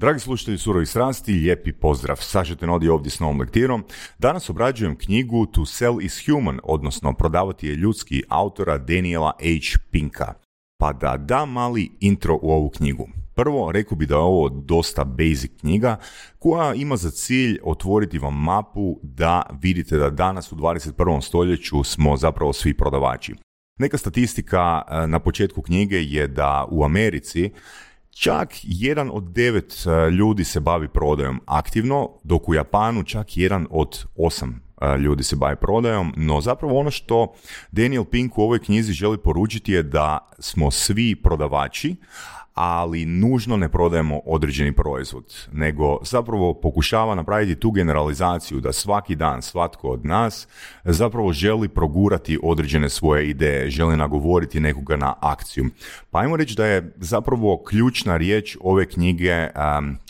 Dragi slušatelji Surove strasti, lijepi pozdrav. Saša Tenodi ovdje s novom lektirom. Danas obrađujem knjigu To Sell is Human, odnosno Prodavati je ljudski, autora Daniela H. Pinka. Pa da dam mali intro u ovu knjigu. Prvo, rekao bi da je ovo dosta basic knjiga koja ima za cilj otvoriti vam mapu da vidite da danas u 21. stoljeću smo zapravo svi prodavači. Neka statistika na početku knjige je da u Americi čak 1 od 9 ljudi se bavi prodajom aktivno, dok u Japanu čak 1 od 8 ljudi se bavi prodajom. No zapravo ono što Daniel Pink u ovoj knjizi želi poručiti je da smo svi prodavači, ali nužno ne prodajemo određeni proizvod, nego zapravo pokušava napraviti tu generalizaciju da svaki dan svatko od nas zapravo želi progurati određene svoje ideje, želi nagovoriti nekoga na akciju. Pa ajmo reći da je zapravo ključna riječ ove knjige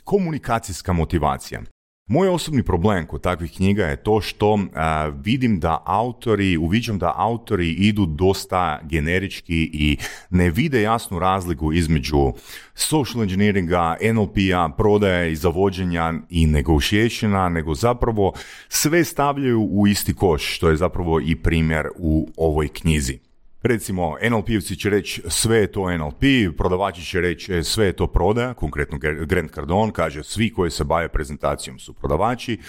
komunikacijska motivacija. Moj osobni problem kod takvih knjiga je to što uviđam da autori idu dosta generički i ne vide jasnu razliku između social engineeringa, NLP-a, prodaje i zavođenja i negotiationa, nego zapravo sve stavljaju u isti koš, što je zapravo i primjer u ovoj knjizi. Recimo, NLP-ovci će reći sve je to NLP, prodavači će reći sve je to prodaja, konkretno Grant Cardone kaže svi koji se bave prezentacijom su prodavači,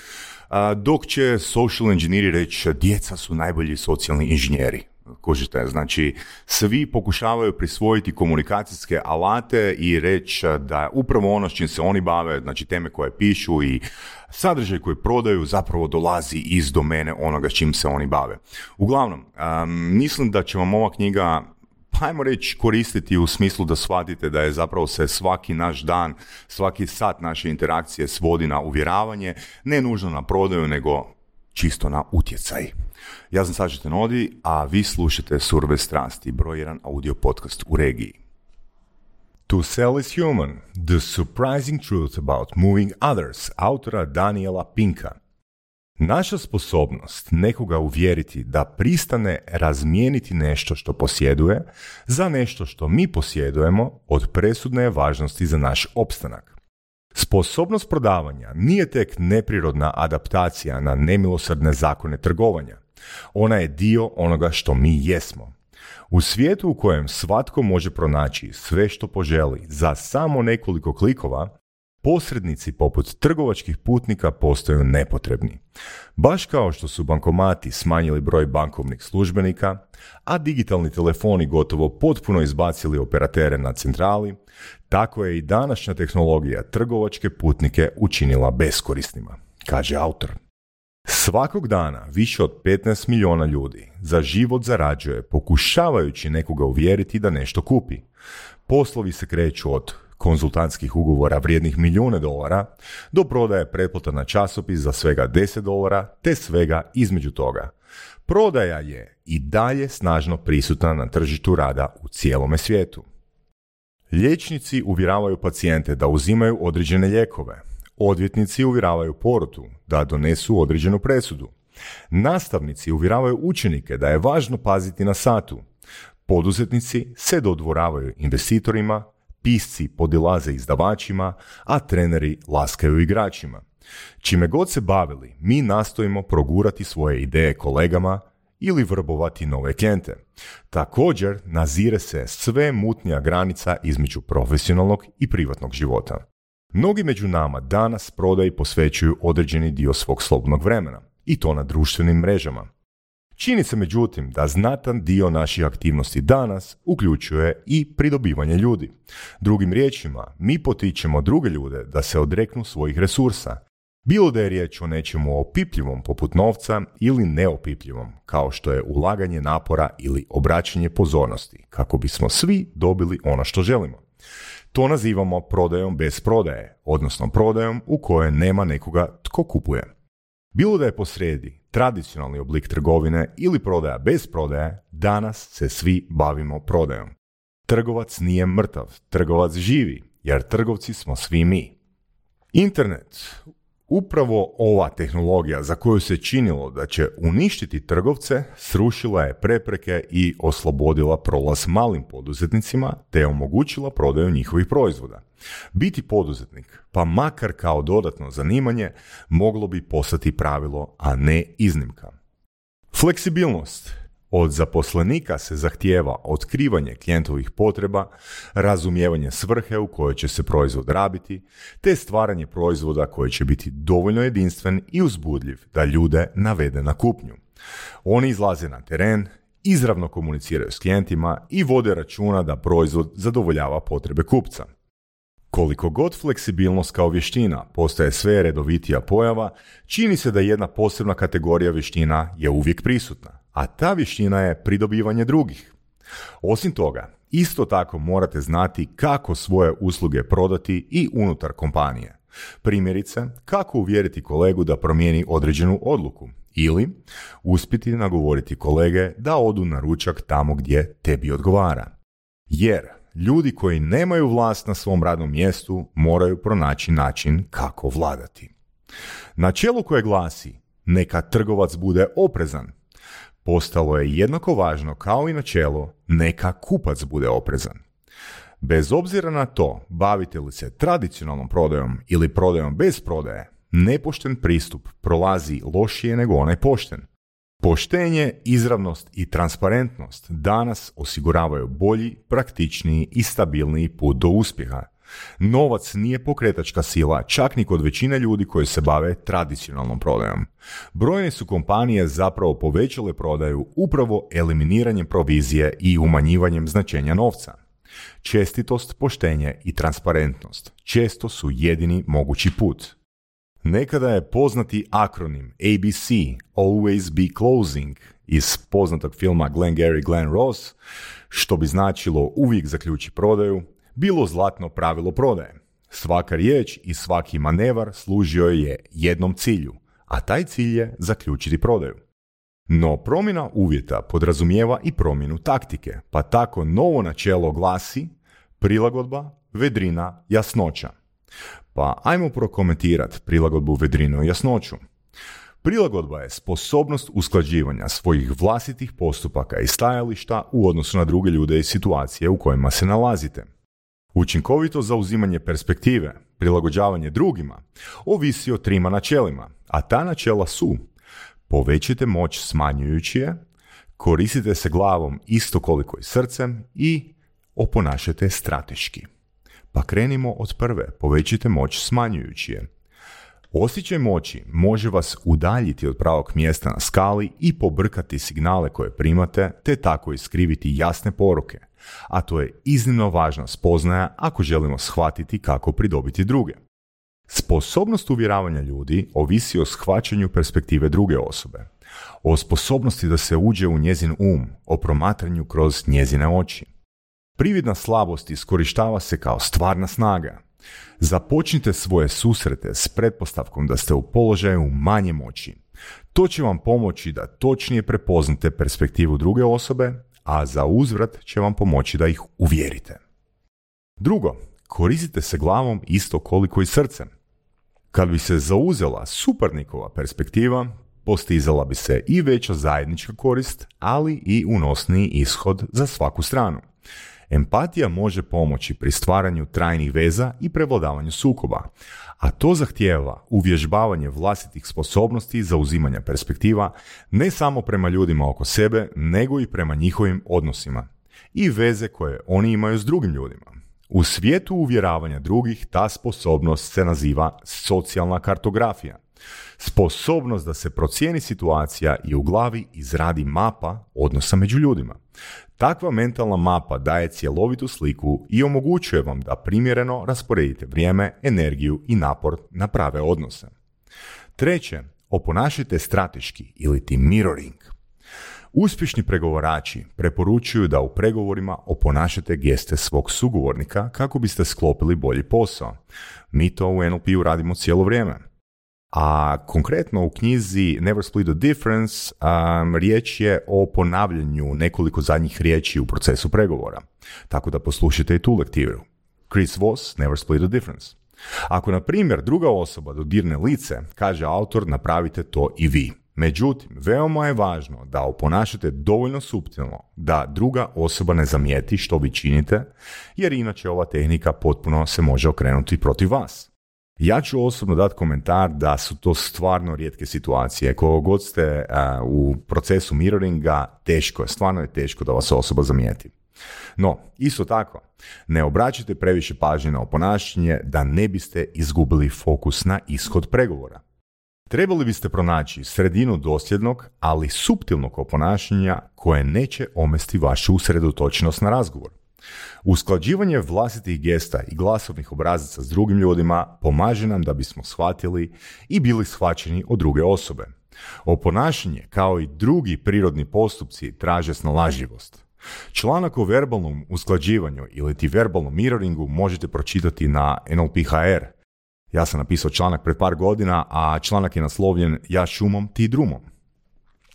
dok će social inženjeri reći djeca su najbolji socijalni inženjeri. Kužite, znači svi pokušavaju prisvojiti komunikacijske alate i reći da upravo ono s čim se oni bave, znači teme koje pišu i sadržaj koji prodaju zapravo dolazi iz domene onoga s čim se oni bave. Uglavnom, mislim da će vam ova knjiga, hajmo reći, koristiti u smislu da shvatite da je zapravo se svaki naš dan, svaki sat naše interakcije svodi na uvjeravanje, ne nužno na prodaju, nego čisto na utjecaj. Ja sam Saša Tenodi, a vi slušate Surove strasti, broj 1 audio podcast u regiji. To Sell is Human, The Surprising Truth About Moving Others, autora Daniela Pinka. Naša sposobnost nekoga uvjeriti da pristane razmijeniti nešto što posjeduje za nešto što mi posjedujemo od presudne je važnosti za naš opstanak. Sposobnost prodavanja nije tek neprirodna adaptacija na nemilosrdne zakone trgovanja. Ona je dio onoga što mi jesmo. U svijetu u kojem svatko može pronaći sve što poželi za samo nekoliko klikova, posrednici poput trgovačkih putnika postaju nepotrebni. Baš kao što su bankomati smanjili broj bankovnih službenika, a digitalni telefoni gotovo potpuno izbacili operatere na centrali, tako je i današnja tehnologija trgovačke putnike učinila beskorisnima, kaže autor. Svakog dana više od 15 milijuna ljudi za život zarađuje pokušavajući nekoga uvjeriti da nešto kupi. Poslovi se kreću od konzultantskih ugovora vrijednih milijune dolara do prodaje pretplata na časopis za svega $10 te svega između toga. Prodaja je i dalje snažno prisutna na tržištu rada u cijelome svijetu. Liječnici uvjeravaju pacijente da uzimaju određene lijekove. Odvjetnici uvjeravaju porotu da donesu određenu presudu. Nastavnici uvjeravaju učenike da je važno paziti na satu. Poduzetnici se dodvoravaju investitorima, pisci podilaze izdavačima, a treneri laskaju igračima. Čime god se bavili, mi nastojimo progurati svoje ideje kolegama ili vrbovati nove klijente. Također, nazire se sve mutnija granica između profesionalnog i privatnog života. Mnogi među nama danas prodaji posvećuju određeni dio svog slobodnog vremena, i to na društvenim mrežama. Čini se međutim da znatan dio naših aktivnosti danas uključuje i pridobivanje ljudi. Drugim riječima, mi potičemo druge ljude da se odreknu svojih resursa, bilo da je riječ o nečemu opipljivom poput novca ili neopipljivom, kao što je ulaganje napora ili obraćanje pozornosti, kako bismo svi dobili ono što želimo. To nazivamo prodajom bez prodaje, odnosno prodajom u kojoj nema nekoga tko kupuje. Bilo da je posrijedi tradicionalni oblik trgovine ili prodaja bez prodaje, danas se svi bavimo prodajom. Trgovac nije mrtav, trgovac živi, jer trgovci smo svi mi. Internet Upravo ova tehnologija za koju se činilo da će uništiti trgovce, srušila je prepreke i oslobodila prolaz malim poduzetnicima te je omogućila prodaju njihovih proizvoda. Biti poduzetnik, pa makar kao dodatno zanimanje, moglo bi postati pravilo, a ne iznimka. Fleksibilnost. Od zaposlenika se zahtijeva otkrivanje klijentovih potreba, razumijevanje svrhe u kojoj će se proizvod rabiti, te stvaranje proizvoda koji će biti dovoljno jedinstven i uzbudljiv da ljude navede na kupnju. Oni izlaze na teren, izravno komuniciraju s klijentima i vode računa da proizvod zadovoljava potrebe kupca. Koliko god fleksibilnost kao vještina postaje sve redovitija pojava, čini se da jedna posebna kategorija vještina je uvijek prisutna, a ta vještina je pridobivanje drugih. Osim toga, isto tako morate znati kako svoje usluge prodati i unutar kompanije. Primjerice, kako uvjeriti kolegu da promijeni određenu odluku ili uspjeti nagovoriti kolege da odu na ručak tamo gdje tebi odgovara. Jer ljudi koji nemaju vlast na svom radnom mjestu moraju pronaći način kako vladati. Načelo koje glasi neka trgovac bude oprezan postalo je jednako važno kao i načelo neka kupac bude oprezan. Bez obzira na to, bavite li se tradicionalnom prodajom ili prodajom bez prodaje, nepošten pristup prolazi lošije nego onaj pošten. Poštenje, izravnost i transparentnost danas osiguravaju bolji, praktičniji i stabilniji put do uspjeha. Novac nije pokretačka sila čak ni kod većine ljudi koji se bave tradicionalnom prodajom. Brojne su kompanije zapravo povećale prodaju upravo eliminiranjem provizije i umanjivanjem značenja novca. Čestitost, poštenje i transparentnost često su jedini mogući put. Nekada je poznati akronim ABC, Always Be Closing, iz poznatog filma Glen Gary Glenn Ross, što bi značilo uvijek zaključi prodaju, bilo zlatno pravilo prodaje. Svaka riječ i svaki manevar služio je jednom cilju, a taj cilj je zaključiti prodaju. No promjena uvjeta podrazumijeva i promjenu taktike, pa tako novo načelo glasi prilagodba, vedrina, jasnoća. Pa ajmo prokomentirati prilagodbu, vedrinu i jasnoću. Prilagodba je sposobnost usklađivanja svojih vlastitih postupaka i stajališta u odnosu na druge ljude i situacije u kojima se nalazite. Učinkovito zauzimanje perspektive, prilagođavanje drugima, ovisi o trima načelima, a ta načela su: povećajte moć smanjujući je, koristite se glavom isto koliko i srcem i oponašajte strateški. Pa krenimo od prve, povećajte moć smanjujući je. Osjećaj moći može vas udaljiti od pravog mjesta na skali i pobrkati signale koje primate, te tako iskriviti jasne poruke, a to je iznimno važna spoznaja ako želimo shvatiti kako pridobiti druge. Sposobnost uvjeravanja ljudi ovisi o shvaćanju perspektive druge osobe, o sposobnosti da se uđe u njezin um, o promatranju kroz njezine oči. Prividna slabost iskorištava se kao stvarna snaga. Započnite svoje susrete s pretpostavkom da ste u položaju manje moći. To će vam pomoći da točnije prepoznate perspektivu druge osobe, a za uzvrat će vam pomoći da ih uvjerite. Drugo, koristite se glavom isto koliko i srcem. Kad bi se zauzela suparnikova perspektiva, postizala bi se i veća zajednička korist, ali i unosniji ishod za svaku stranu. Empatija može pomoći pri stvaranju trajnih veza i prevladavanju sukoba, a to zahtijeva uvježbavanje vlastitih sposobnosti za uzimanje perspektiva ne samo prema ljudima oko sebe, nego i prema njihovim odnosima i veze koje oni imaju s drugim ljudima. U svijetu uvjeravanja drugih ta sposobnost se naziva socijalna kartografija. Sposobnost da se procijeni situacija i u glavi izradi mapa odnosa među ljudima. Takva mentalna mapa daje cjelovitu sliku i omogućuje vam da primjereno rasporedite vrijeme, energiju i napor na prave odnose. Treće, oponašajte strateški ili team mirroring. Uspješni pregovarači preporučuju da u pregovorima oponašate geste svog sugovornika kako biste sklopili bolji posao. Mi to u NLP-u radimo cijelo vrijeme. A konkretno u knjizi Never Split the Difference riječ je o ponavljanju nekoliko zadnjih riječi u procesu pregovora. Tako da poslušajte i tu lektiru. Chris Voss, Never Split the Difference. Ako, na primjer, druga osoba dodirne lice, kaže autor, napravite to i vi. Međutim, veoma je važno da oponašate dovoljno suptilno da druga osoba ne zamijeti što vi činite, jer inače ova tehnika potpuno se može okrenuti protiv vas. Ja ću osobno dati komentar da su to stvarno rijetke situacije. Koliko god ste u procesu mirroringa, teško je, stvarno je teško da vas osoba zamijeti. No, isto tako, ne obraćajte previše pažnje na oponašanje da ne biste izgubili fokus na ishod pregovora. Trebali biste pronaći sredinu dosljednog, ali suptilnog oponašanja koje neće omesti vašu usredotočenost na razgovor. Usklađivanje vlastitih gesta i glasovnih obrazaca s drugim ljudima pomaže nam da bismo shvatili i bili shvaćeni od druge osobe. Oponašanje, kao i drugi prirodni postupci, traže snalažljivost. Članak o verbalnom usklađivanju ili ti verbalnom mirroringu možete pročitati na NLPHR. Ja sam napisao članak pred par godina, a članak je naslovljen "Ja šumom, ti drumom".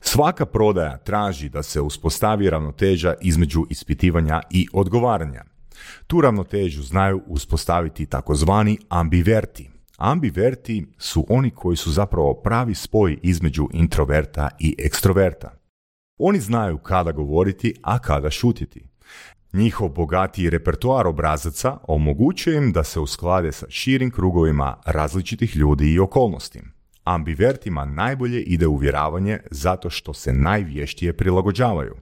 Svaka prodaja traži da se uspostavi ravnoteža između ispitivanja i odgovaranja. Tu ravnotežu znaju uspostaviti takozvani ambiverti. Ambiverti su oni koji su zapravo pravi spoj između introverta i ekstroverta. Oni znaju kada govoriti, a kada šutiti. Njihov bogatiji repertoar obrazaca omogućuje im da se usklade sa širim krugovima različitih ljudi i okolnosti. Ambivertima najbolje ide uvjeravanje zato što se najvještije prilagođavaju.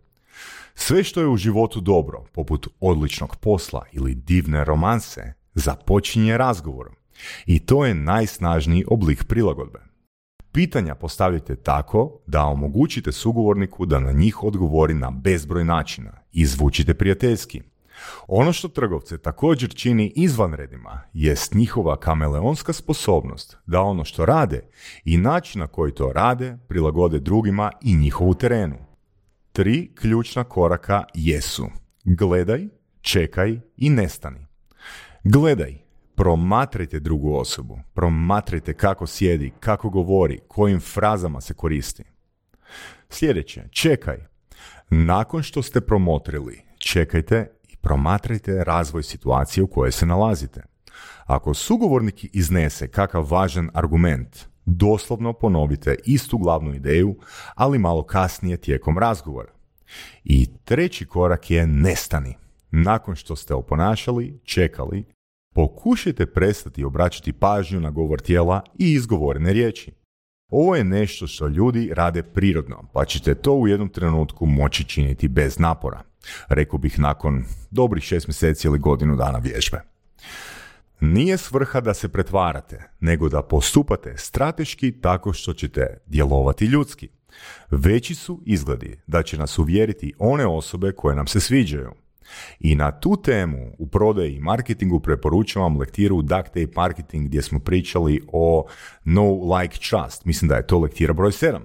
Sve što je u životu dobro, poput odličnog posla ili divne romanse, započinje razgovorom. I to je najsnažniji oblik prilagodbe. Pitanja postavite tako da omogućite sugovorniku da na njih odgovori na bezbroj načina i zvučite prijateljski. Ono što trgovce također čini izvanrednima jest njihova kameleonska sposobnost da ono što rade i način na koji to rade prilagode drugima i njihovu terenu. 3 ključna koraka jesu: gledaj, čekaj i nestani. Gledaj. Promatrajte drugu osobu, promatrajte kako sjedi, kako govori, kojim frazama se koristi. Sljedeće, čekaj. Nakon što ste promotrili, čekajte i promatrajte razvoj situacije u kojoj se nalazite. Ako sugovornik iznese kakav važan argument, doslovno ponovite istu glavnu ideju, ali malo kasnije tijekom razgovora. I treći korak je nestani. Nakon što ste oponašali, čekali, pokušajte prestati obraćati pažnju na govor tijela i izgovorene riječi. Ovo je nešto što ljudi rade prirodno, pa ćete to u jednom trenutku moći činiti bez napora. Rekao bih nakon dobrih 6 mjeseci ili godinu dana vježbe. Nije svrha da se pretvarate, nego da postupate strateški tako što ćete djelovati ljudski. Veći su izgledi da će nas uvjeriti one osobe koje nam se sviđaju. I na tu temu u prodaji i marketingu preporučujem vam lektiru Duct Tape Marketing, gdje smo pričali o No Like Trust. Mislim da je to lektira broj 7.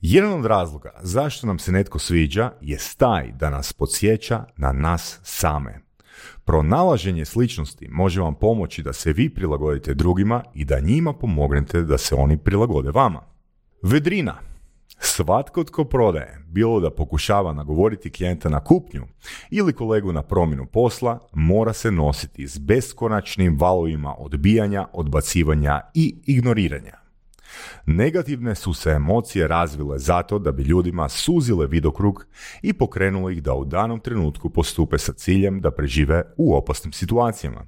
Jedan od razloga zašto nam se netko sviđa jest taj da nas podsjeća na nas same. Pronalaženje sličnosti može vam pomoći da se vi prilagodite drugima i da njima pomognete da se oni prilagode vama. Vedrina. Svatko tko prodaje, bilo da pokušava nagovoriti klijenta na kupnju ili kolegu na promjenu posla, mora se nositi s beskonačnim valovima odbijanja, odbacivanja i ignoriranja. Negativne su se emocije razvile zato da bi ljudima suzile vidokrug i pokrenulo ih da u danom trenutku postupe sa ciljem da prežive u opasnim situacijama.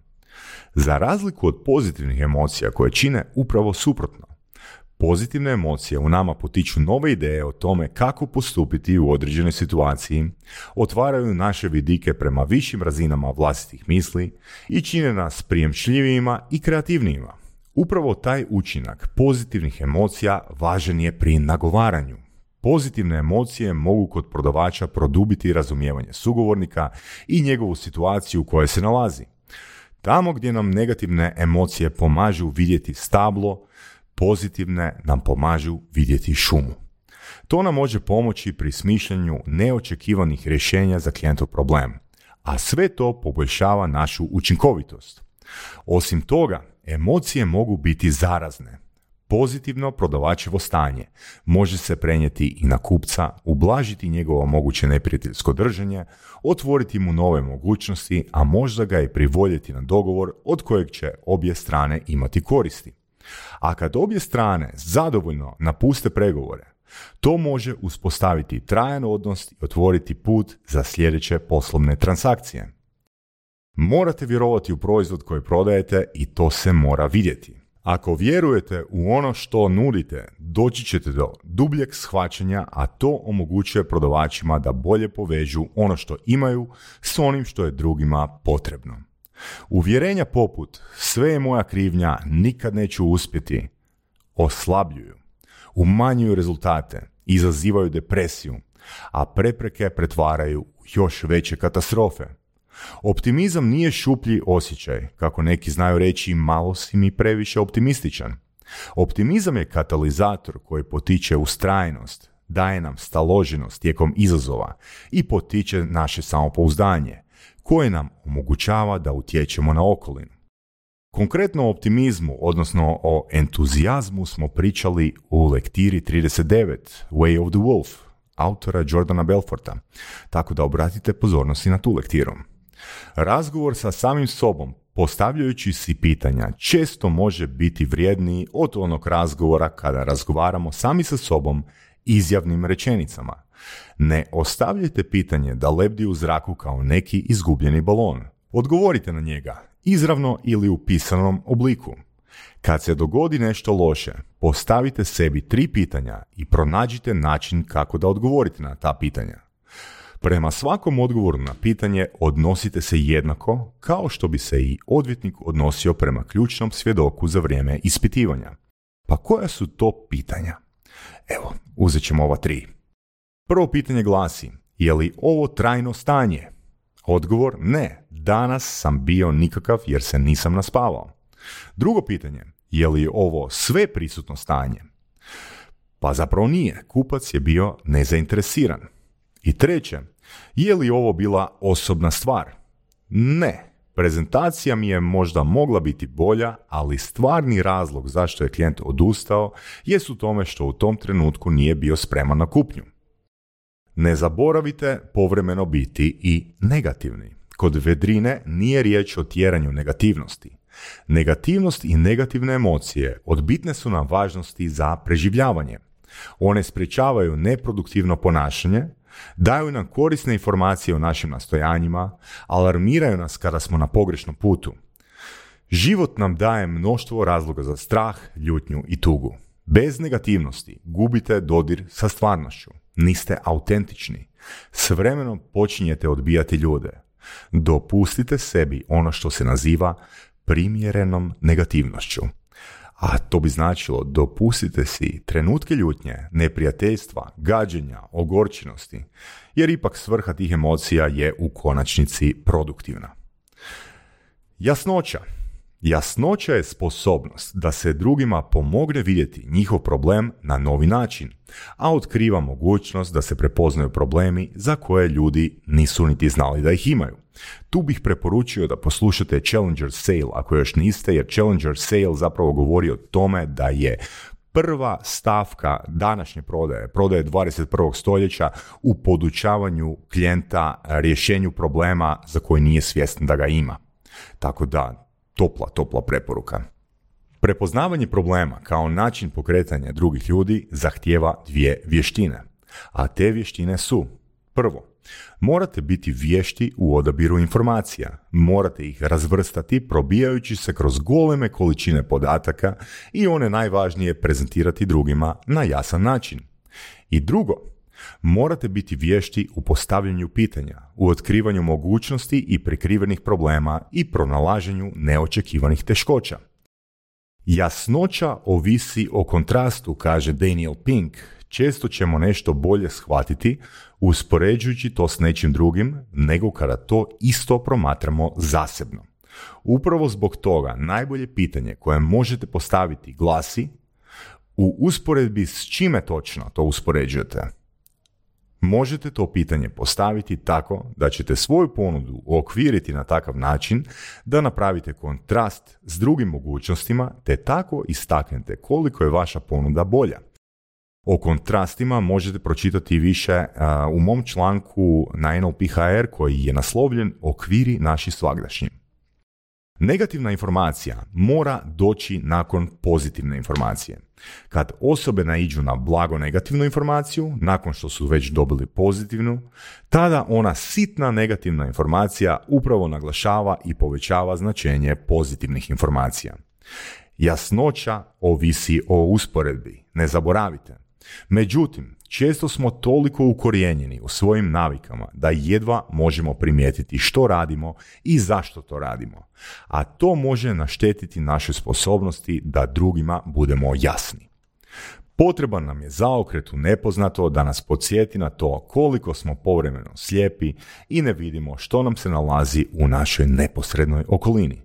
Za razliku od pozitivnih emocija koje čine upravo suprotno, pozitivne emocije u nama potiču nove ideje o tome kako postupiti u određenoj situaciji, otvaraju naše vidike prema višim razinama vlastitih misli i čine nas prijemčljivijima i kreativnijima. Upravo taj učinak pozitivnih emocija važan je pri nagovaranju. Pozitivne emocije mogu kod prodavača produbiti razumijevanje sugovornika i njegovu situaciju u kojoj se nalazi. Tamo gdje nam negativne emocije pomažu vidjeti stablo, pozitivne nam pomažu vidjeti šumu. To nam može pomoći pri smišljanju neočekivanih rješenja za klijentov problem, a sve to poboljšava našu učinkovitost. Osim toga, emocije mogu biti zarazne. Pozitivno prodavačevo stanje može se prenijeti i na kupca, ublažiti njegovo moguće neprijateljsko držanje, otvoriti mu nove mogućnosti, a možda ga i privoljeti na dogovor od kojeg će obje strane imati koristi. A kad obje strane zadovoljno napuste pregovore, to može uspostaviti trajan odnos i otvoriti put za sljedeće poslovne transakcije. Morate vjerovati u proizvod koji prodajete i to se mora vidjeti. Ako vjerujete u ono što nudite, doći ćete do dubljeg shvaćanja, a to omogućuje prodavačima da bolje povežu ono što imaju s onim što je drugima potrebno. Uvjerenja poput "sve je moja krivnja, nikad neću uspjeti" oslabljuju, umanjuju rezultate, izazivaju depresiju, a prepreke pretvaraju u još veće katastrofe. Optimizam nije šuplji osjećaj, kako neki znaju reći, malo si mi previše optimističan. Optimizam je katalizator koji potiče ustrajnost, daje nam staloženost tijekom izazova i potiče naše samopouzdanje, koje nam omogućava da utječemo na okolinu. Konkretno o optimizmu, odnosno o entuzijazmu, smo pričali u lektiri 39, Way of the Wolf, autora Jordana Belforta, tako da obratite pozornost i na tu lektiru. Razgovor sa samim sobom, postavljajući si pitanja, često može biti vrijedniji od onog razgovora kada razgovaramo sami sa sobom izjavnim rečenicama. Ne ostavljajte pitanje da lebdi u zraku kao neki izgubljeni balon. Odgovorite na njega, izravno ili u pisanom obliku. Kad se dogodi nešto loše, postavite sebi 3 pitanja i pronađite način kako da odgovorite na ta pitanja. Prema svakom odgovoru na pitanje odnosite se jednako, kao što bi se i odvjetnik odnosio prema ključnom svjedoku za vrijeme ispitivanja. Pa koja su to pitanja? Evo, uzet ćemo ova 3. Prvo pitanje glasi: je li ovo trajno stanje? Odgovor: ne, danas sam bio nikakav jer se nisam naspavao. Drugo pitanje: je li ovo sve prisutno stanje? Pa zapravo nije, kupac je bio nezainteresiran. I treće: je li ovo bila osobna stvar? Ne, prezentacija mi je možda mogla biti bolja, ali stvarni razlog zašto je klijent odustao jest u tome što u tom trenutku nije bio spreman na kupnju. Ne zaboravite povremeno biti i negativni. Kod vedrine nije riječ o tjeranju negativnosti. Negativnost i negativne emocije od bitne su nam važnosti za preživljavanje. One sprječavaju neproduktivno ponašanje, daju nam korisne informacije o našim nastojanjima, alarmiraju nas kada smo na pogrešnom putu. Život nam daje mnoštvo razloga za strah, ljutnju i tugu. Bez negativnosti gubite dodir sa stvarnošću, niste autentični. S vremenom počinjete odbijati ljude. Dopustite sebi ono što se naziva primjerenom negativnošću. A to bi značilo: dopustite si trenutke ljutnje, neprijateljstva, gađenja, ogorčenosti, jer ipak svrha tih emocija je u konačnici produktivna. Jasnoća. Jasnoća je sposobnost da se drugima pomogne vidjeti njihov problem na novi način, a otkriva mogućnost da se prepoznaju problemi za koje ljudi nisu niti znali da ih imaju. Tu bih preporučio da poslušate Challenger Sale ako još niste, jer Challenger Sale zapravo govori o tome da je prva stavka današnje prodaje 21. stoljeća u podučavanju klijenta rješenju problema za koji nije svjestan da ga ima. Tako da, topla preporuka. Prepoznavanje problema kao način pokretanja drugih ljudi zahtijeva 2 vještine, a te vještine su: prvo, morate biti vješti u odabiru informacija, morate ih razvrstati probijajući se kroz goleme količine podataka i one najvažnije prezentirati drugima na jasan način. I drugo, morate biti vješti u postavljanju pitanja, u otkrivanju mogućnosti i prikrivenih problema i pronalaženju neočekivanih teškoća. Jasnoća ovisi o kontrastu, kaže Daniel Pink. Često ćemo nešto bolje shvatiti uspoređujući to s nečim drugim nego kada to isto promatramo zasebno. Upravo zbog toga najbolje pitanje koje možete postaviti glasi: u usporedbi s čime točno to uspoređujete? Možete to pitanje postaviti tako da ćete svoju ponudu okviriti na takav način da napravite kontrast s drugim mogućnostima te tako istaknete koliko je vaša ponuda bolja. O kontrastima možete pročitati više u mom članku na NLPHR koji je naslovljen Okviri naši svagdašnji. Negativna informacija mora doći nakon pozitivne informacije. Kad osobe naiđu na blago negativnu informaciju, nakon što su već dobili pozitivnu, tada ona sitna negativna informacija upravo naglašava i povećava značenje pozitivnih informacija. Jasnoća ovisi o usporedbi, ne zaboravite. Međutim, često smo toliko ukorijenjeni u svojim navikama da jedva možemo primijetiti što radimo i zašto to radimo, a to može naštetiti našoj sposobnosti da drugima budemo jasni. Potreban nam je zaokret u nepoznato da nas podsjeti na to koliko smo povremeno slijepi i ne vidimo što nam se nalazi u našoj neposrednoj okolini.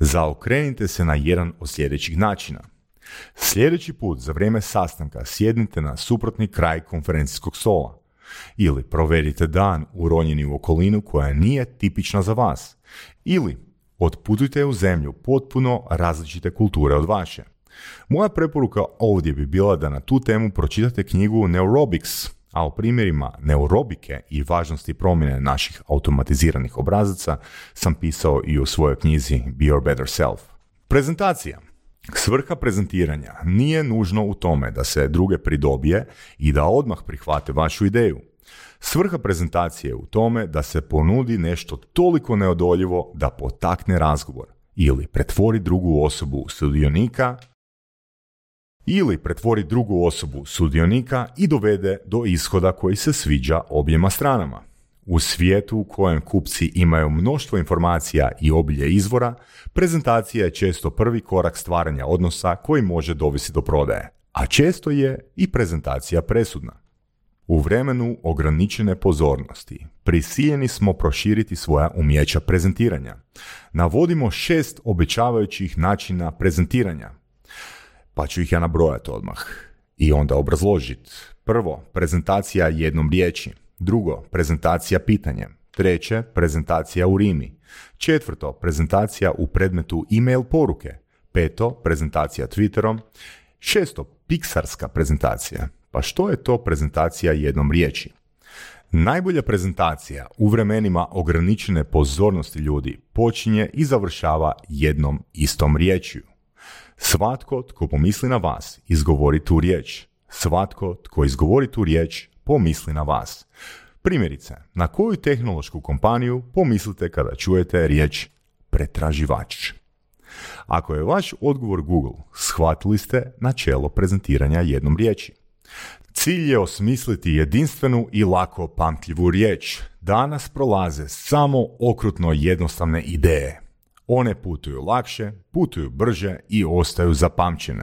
Zaokrenite se na jedan od sljedećih načina. Sljedeći put za vrijeme sastanka sjednite na suprotni kraj konferencijskog stola ili provedite dan uronjeni u okolinu koja nije tipična za vas ili otputujte u zemlju potpuno različite kulture od vaše. Moja preporuka ovdje bi bila da na tu temu pročitate knjigu Neurobics, a o primjerima neurobike i važnosti promjene naših automatiziranih obrazaca sam pisao i u svojoj knjizi Be Your Better Self. Prezentacija. Svrha prezentiranja nije nužno u tome da se druge pridobije i da odmah prihvate vašu ideju. Svrha prezentacije je u tome da se ponudi nešto toliko neodoljivo da potakne razgovor ili pretvori drugu osobu sudionika i dovede do ishoda koji se sviđa objema stranama. U svijetu u kojem kupci imaju mnoštvo informacija i obilje izvora, prezentacija je često prvi korak stvaranja odnosa koji može dovesti do prodaje, a često je i prezentacija presudna. U vremenu ograničene pozornosti prisiljeni smo proširiti svoja umijeća prezentiranja. Navodimo 6 obećavajućih načina prezentiranja, pa ću ih ja nabrojati odmah i onda obrazložiti. Prvo, prezentacija jednom riječi. Drugo, prezentacija pitanjem. Treće, prezentacija u rimi. Četvrto, prezentacija u predmetu e-mail poruke. Peto, prezentacija Twitterom. Šesto, piksarska prezentacija. Pa što je to prezentacija jednom riječi? Najbolja prezentacija u vremenima ograničene pozornosti ljudi počinje i završava jednom istom riječju. Svatko tko pomisli na vas, izgovori tu riječ. Svatko tko izgovori tu riječ, pomisli na vas. Primjerice, na koju tehnološku kompaniju pomislite kada čujete riječ pretraživač? Ako je vaš odgovor Google, shvatili ste načelo prezentiranja jednom riječi. Cilj je osmisliti jedinstvenu i lako pamtljivu riječ. Danas prolaze samo okrutno jednostavne ideje. One putuju lakše, putuju brže i ostaju zapamćene.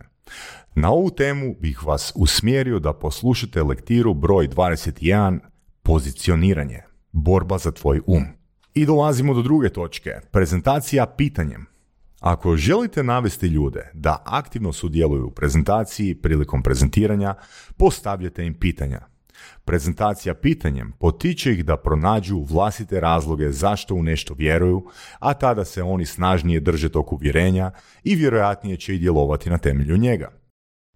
Na ovu temu bih vas usmjerio da poslušate lektiru broj 21, Pozicioniranje, borba za tvoj um. I dolazimo do druge točke, prezentacija pitanjem. Ako želite navesti ljude da aktivno sudjeluju u prezentaciji prilikom prezentiranja, postavljate im pitanja. Prezentacija pitanjem potiče ih da pronađu vlastite razloge zašto u nešto vjeruju, a tada se oni snažnije drže tog uvjerenja i vjerojatnije će i djelovati na temelju njega.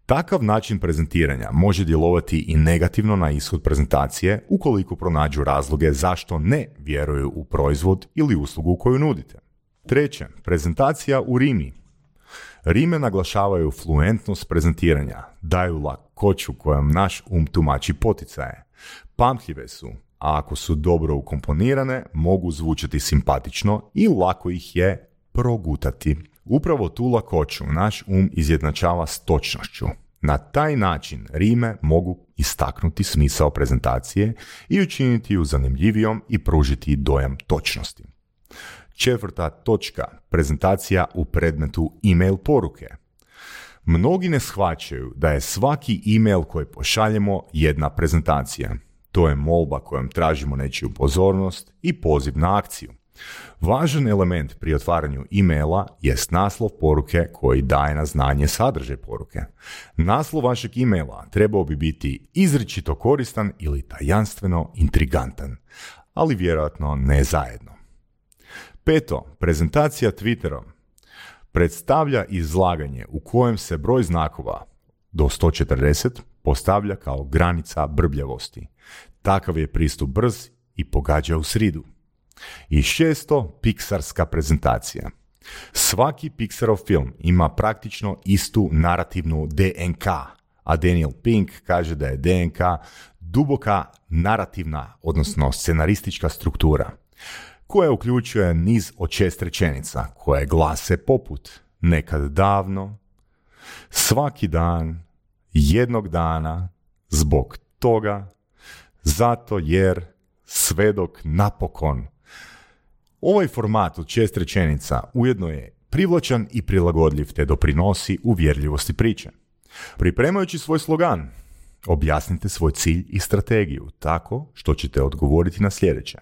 Takav način prezentiranja može djelovati i negativno na ishod prezentacije ukoliko pronađu razloge zašto ne vjeruju u proizvod ili uslugu koju nudite. Treće, prezentacija u rimi. Rime naglašavaju fluentnost prezentiranja, daju lakoću kojom naš um tumači poticaje. Pamtljive su, a ako su dobro ukomponirane, mogu zvučati simpatično i lako ih je progutati. Upravo tu lakoću naš um izjednačava s točnošću. Na taj način rime mogu istaknuti smisao prezentacije i učiniti ju zanimljivijom i pružiti dojam točnosti. Četvrta točka, prezentacija u predmetu e-mail poruke. Mnogi ne shvaćaju da je svaki e-mail koji pošaljemo jedna prezentacija. To je molba kojom tražimo nečiju pozornost i poziv na akciju. Važan element pri otvaranju e-maila jest naslov poruke koji daje na znanje sadržaj poruke. Naslov vašeg e-maila trebao bi biti izričito koristan ili tajanstveno intrigantan, ali vjerojatno ne zajedno. 5. Prezentacija Twitterom predstavlja izlaganje u kojem se broj znakova do 140 postavlja kao granica brbljavosti. Takav je pristup brz i pogađa u sridu. I 6. Pixarska prezentacija. Svaki Pixarov film ima praktično istu narativnu DNK, a Daniel Pink kaže da je DNK duboka narativna, odnosno scenaristička struktura, koja uključuje niz od 6 rečenica koje glase poput: nekad davno, svaki dan, jednog dana, zbog toga, zato jer, sve dok napokon. Ovaj format od 6 rečenica ujedno je privlačan i prilagodljiv te doprinosi uvjerljivosti priče. Pripremajući svoj slogan, objasnite svoj cilj i strategiju tako što ćete odgovoriti na sljedeće.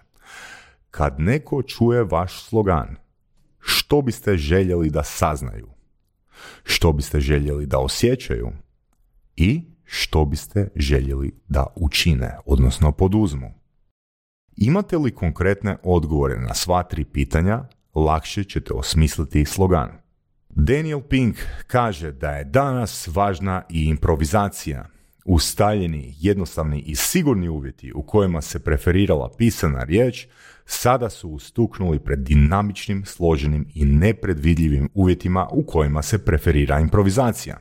Kad neko čuje vaš slogan, što biste željeli da saznaju? Što biste željeli da osjećaju? I što biste željeli da učine, odnosno poduzmu? Imate li konkretne odgovore na sva 3 pitanja, lakše ćete osmisliti slogan. Daniel Pink kaže da je danas važna i improvizacija. Ustaljeni, jednostavni i sigurni uvjeti u kojima se preferirala pisana riječ sada su ustuknuli pred dinamičnim, složenim i nepredvidljivim uvjetima u kojima se preferira improvizacija.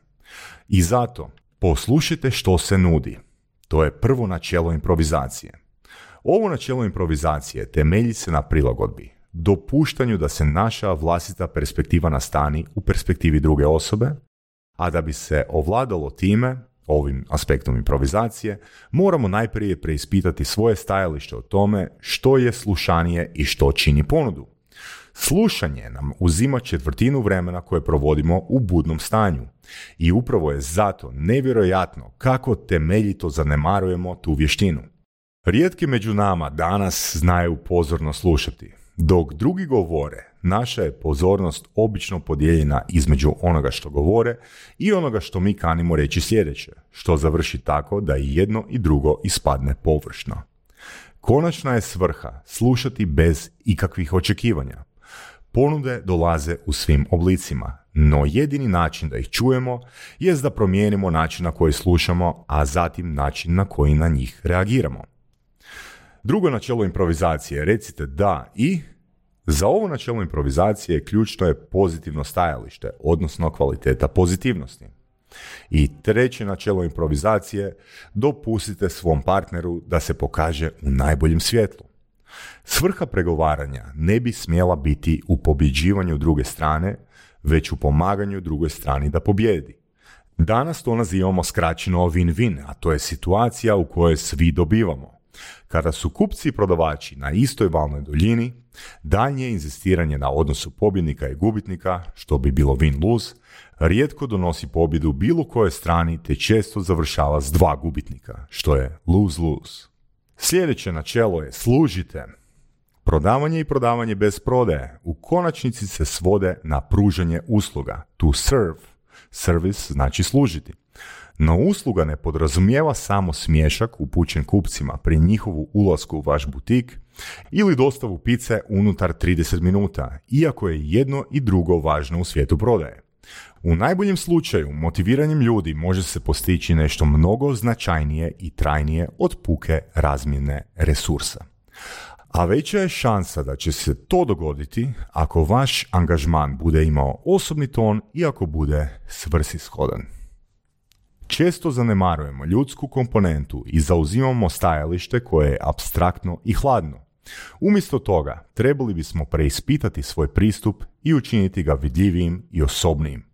I zato, poslušajte što se nudi. To je prvo načelo improvizacije. Ovo načelo improvizacije temelji se na prilagodbi, dopuštanju da se naša vlastita perspektiva nastani u perspektivi druge osobe, a da bi se ovladalo time, ovim aspektom improvizacije, moramo najprije preispitati svoje stajalište o tome što je slušanje i što čini ponudu. Slušanje nam uzima 1/4 vremena koje provodimo u budnom stanju i upravo je zato nevjerojatno kako temeljito zanemarujemo tu vještinu. Rijetki među nama danas znaju pozorno slušati. Dok drugi govore, naša je pozornost obično podijeljena između onoga što govore i onoga što mi kanimo reći sljedeće, što završi tako da i jedno i drugo ispadne površno. Konačna je svrha slušati bez ikakvih očekivanja. Ponude dolaze u svim oblicima, no jedini način da ih čujemo jest da promijenimo način na koji slušamo, a zatim način na koji na njih reagiramo. Drugo načelo improvizacije, recite da i. Za ovo načelo improvizacije ključno je pozitivno stajalište, odnosno kvaliteta pozitivnosti. I treće načelo improvizacije, dopustite svom partneru da se pokaže u najboljem svjetlu. Svrha pregovaranja ne bi smjela biti u pobjeđivanju druge strane, već u pomaganju drugoj strani da pobjedi. Danas to nazivamo skraćeno win-win, a to je situacija u kojoj svi dobivamo. Kada su kupci i prodavači na istoj valnoj duljini, daljnje inzistiranje na odnosu pobjednika i gubitnika, što bi bilo win-lose, rijetko donosi pobjedu bilo kojoj strani te često završava s 2 gubitnika, što je lose-lose. Sljedeće načelo je služite. Prodavanje i prodavanje bez prodaje u konačnici se svode na pružanje usluga, to serve. Service znači služiti. No usluga ne podrazumijeva samo smješak upućen kupcima pri njihovu ulasku u vaš butik ili dostavu pice unutar 30 minuta, iako je jedno i drugo važno u svijetu prodaje. U najboljem slučaju, motiviranjem ljudi može se postići nešto mnogo značajnije i trajnije od puke razmjene resursa. A veća je šansa da će se to dogoditi ako vaš angažman bude imao osobni ton i ako bude svrsishodan. Često zanemarujemo ljudsku komponentu i zauzimamo stajalište koje je apstraktno i hladno. Umjesto toga, trebali bismo preispitati svoj pristup i učiniti ga vidljivijim i osobnijim.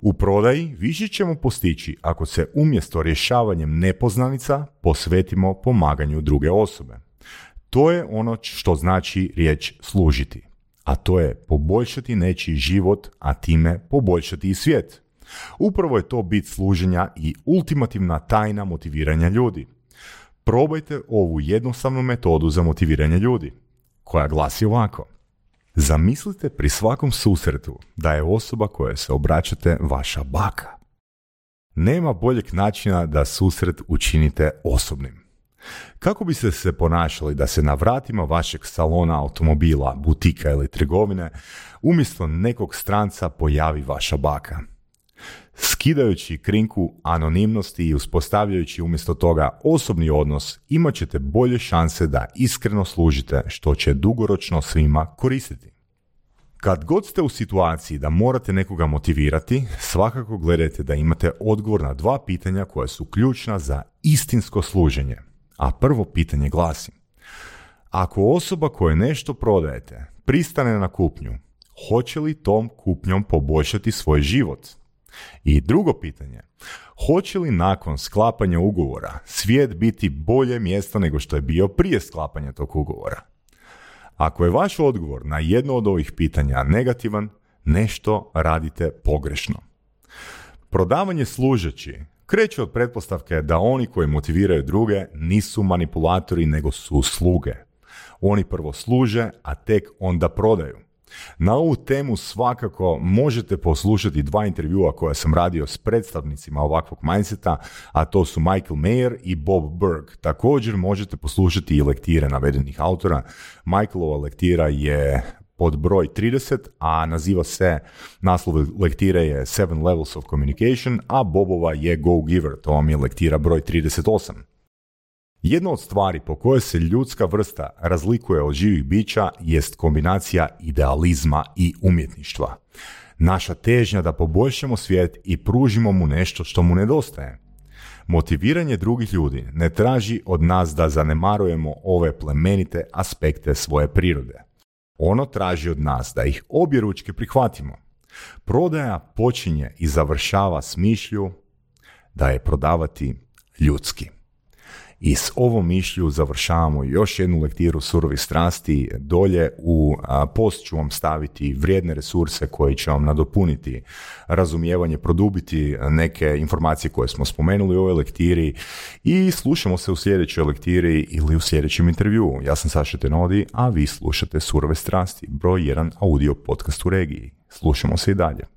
U prodaji više ćemo postići ako se umjesto rješavanjem nepoznanica posvetimo pomaganju druge osobe. To je ono što znači riječ služiti, a to je poboljšati nečiji život, a time poboljšati i svijet. Upravo je to bit služenja i ultimativna tajna motiviranja ljudi. Probajte ovu jednostavnu metodu za motiviranje ljudi, koja glasi ovako. Zamislite pri svakom susretu da je osoba kojoj se obraćate vaša baka. Nema boljeg načina da susret učinite osobnim. Kako biste se ponašali da se na vratima vašeg salona, automobila, butika ili trgovine umjesto nekog stranca pojavi vaša baka? Skidajući krinku anonimnosti i uspostavljajući umjesto toga osobni odnos, imat ćete bolje šanse da iskreno služite, što će dugoročno svima koristiti. Kad god ste u situaciji da morate nekoga motivirati, svakako gledajte da imate odgovor na dva pitanja koja su ključna za istinsko služenje. A prvo pitanje glasi: ako osoba kojoj nešto prodajete pristane na kupnju, hoće li tom kupnjom poboljšati svoj život? I drugo pitanje, hoće li nakon sklapanja ugovora svijet biti bolje mjesto nego što je bio prije sklapanja tog ugovora? Ako je vaš odgovor na jedno od ovih pitanja negativan, nešto radite pogrešno. Prodavanje služeći kreće od pretpostavke da oni koji motiviraju druge nisu manipulatori nego su sluge. Oni prvo služe, a tek onda prodaju. Na ovu temu svakako možete poslušati dva intervjua koja sam radio s predstavnicima ovakvog mindseta, a to su Michael Meyer i Bob Berg. Također možete poslušati i lektire navedenih autora. Michaelova lektira je pod broj 30, a naziva se, naslov lektire je Seven Levels of Communication, a Bobova je Go Giver, to vam je lektira broj 38. Jedna od stvari po kojoj se ljudska vrsta razlikuje od živih bića jest kombinacija idealizma i umjetništva. Naša težnja da poboljšamo svijet i pružimo mu nešto što mu nedostaje. Motiviranje drugih ljudi ne traži od nas da zanemarujemo ove plemenite aspekte svoje prirode. Ono traži od nas da ih objeručke prihvatimo. Prodaja počinje i završava s mišlju da je prodavati ljudski. I s ovom mišlju završavamo još jednu lektiru Surove strasti. Dolje u post ću vam staviti vrijedne resurse koji će vam nadopuniti razumijevanje, produbiti neke informacije koje smo spomenuli u ovoj lektiri i slušamo se u sljedećoj lektiri ili u sljedećem intervjuu. Ja sam Saša Tenodi, a vi slušate Surove strasti, broj 1 audio podcast u regiji. Slušamo se i dalje.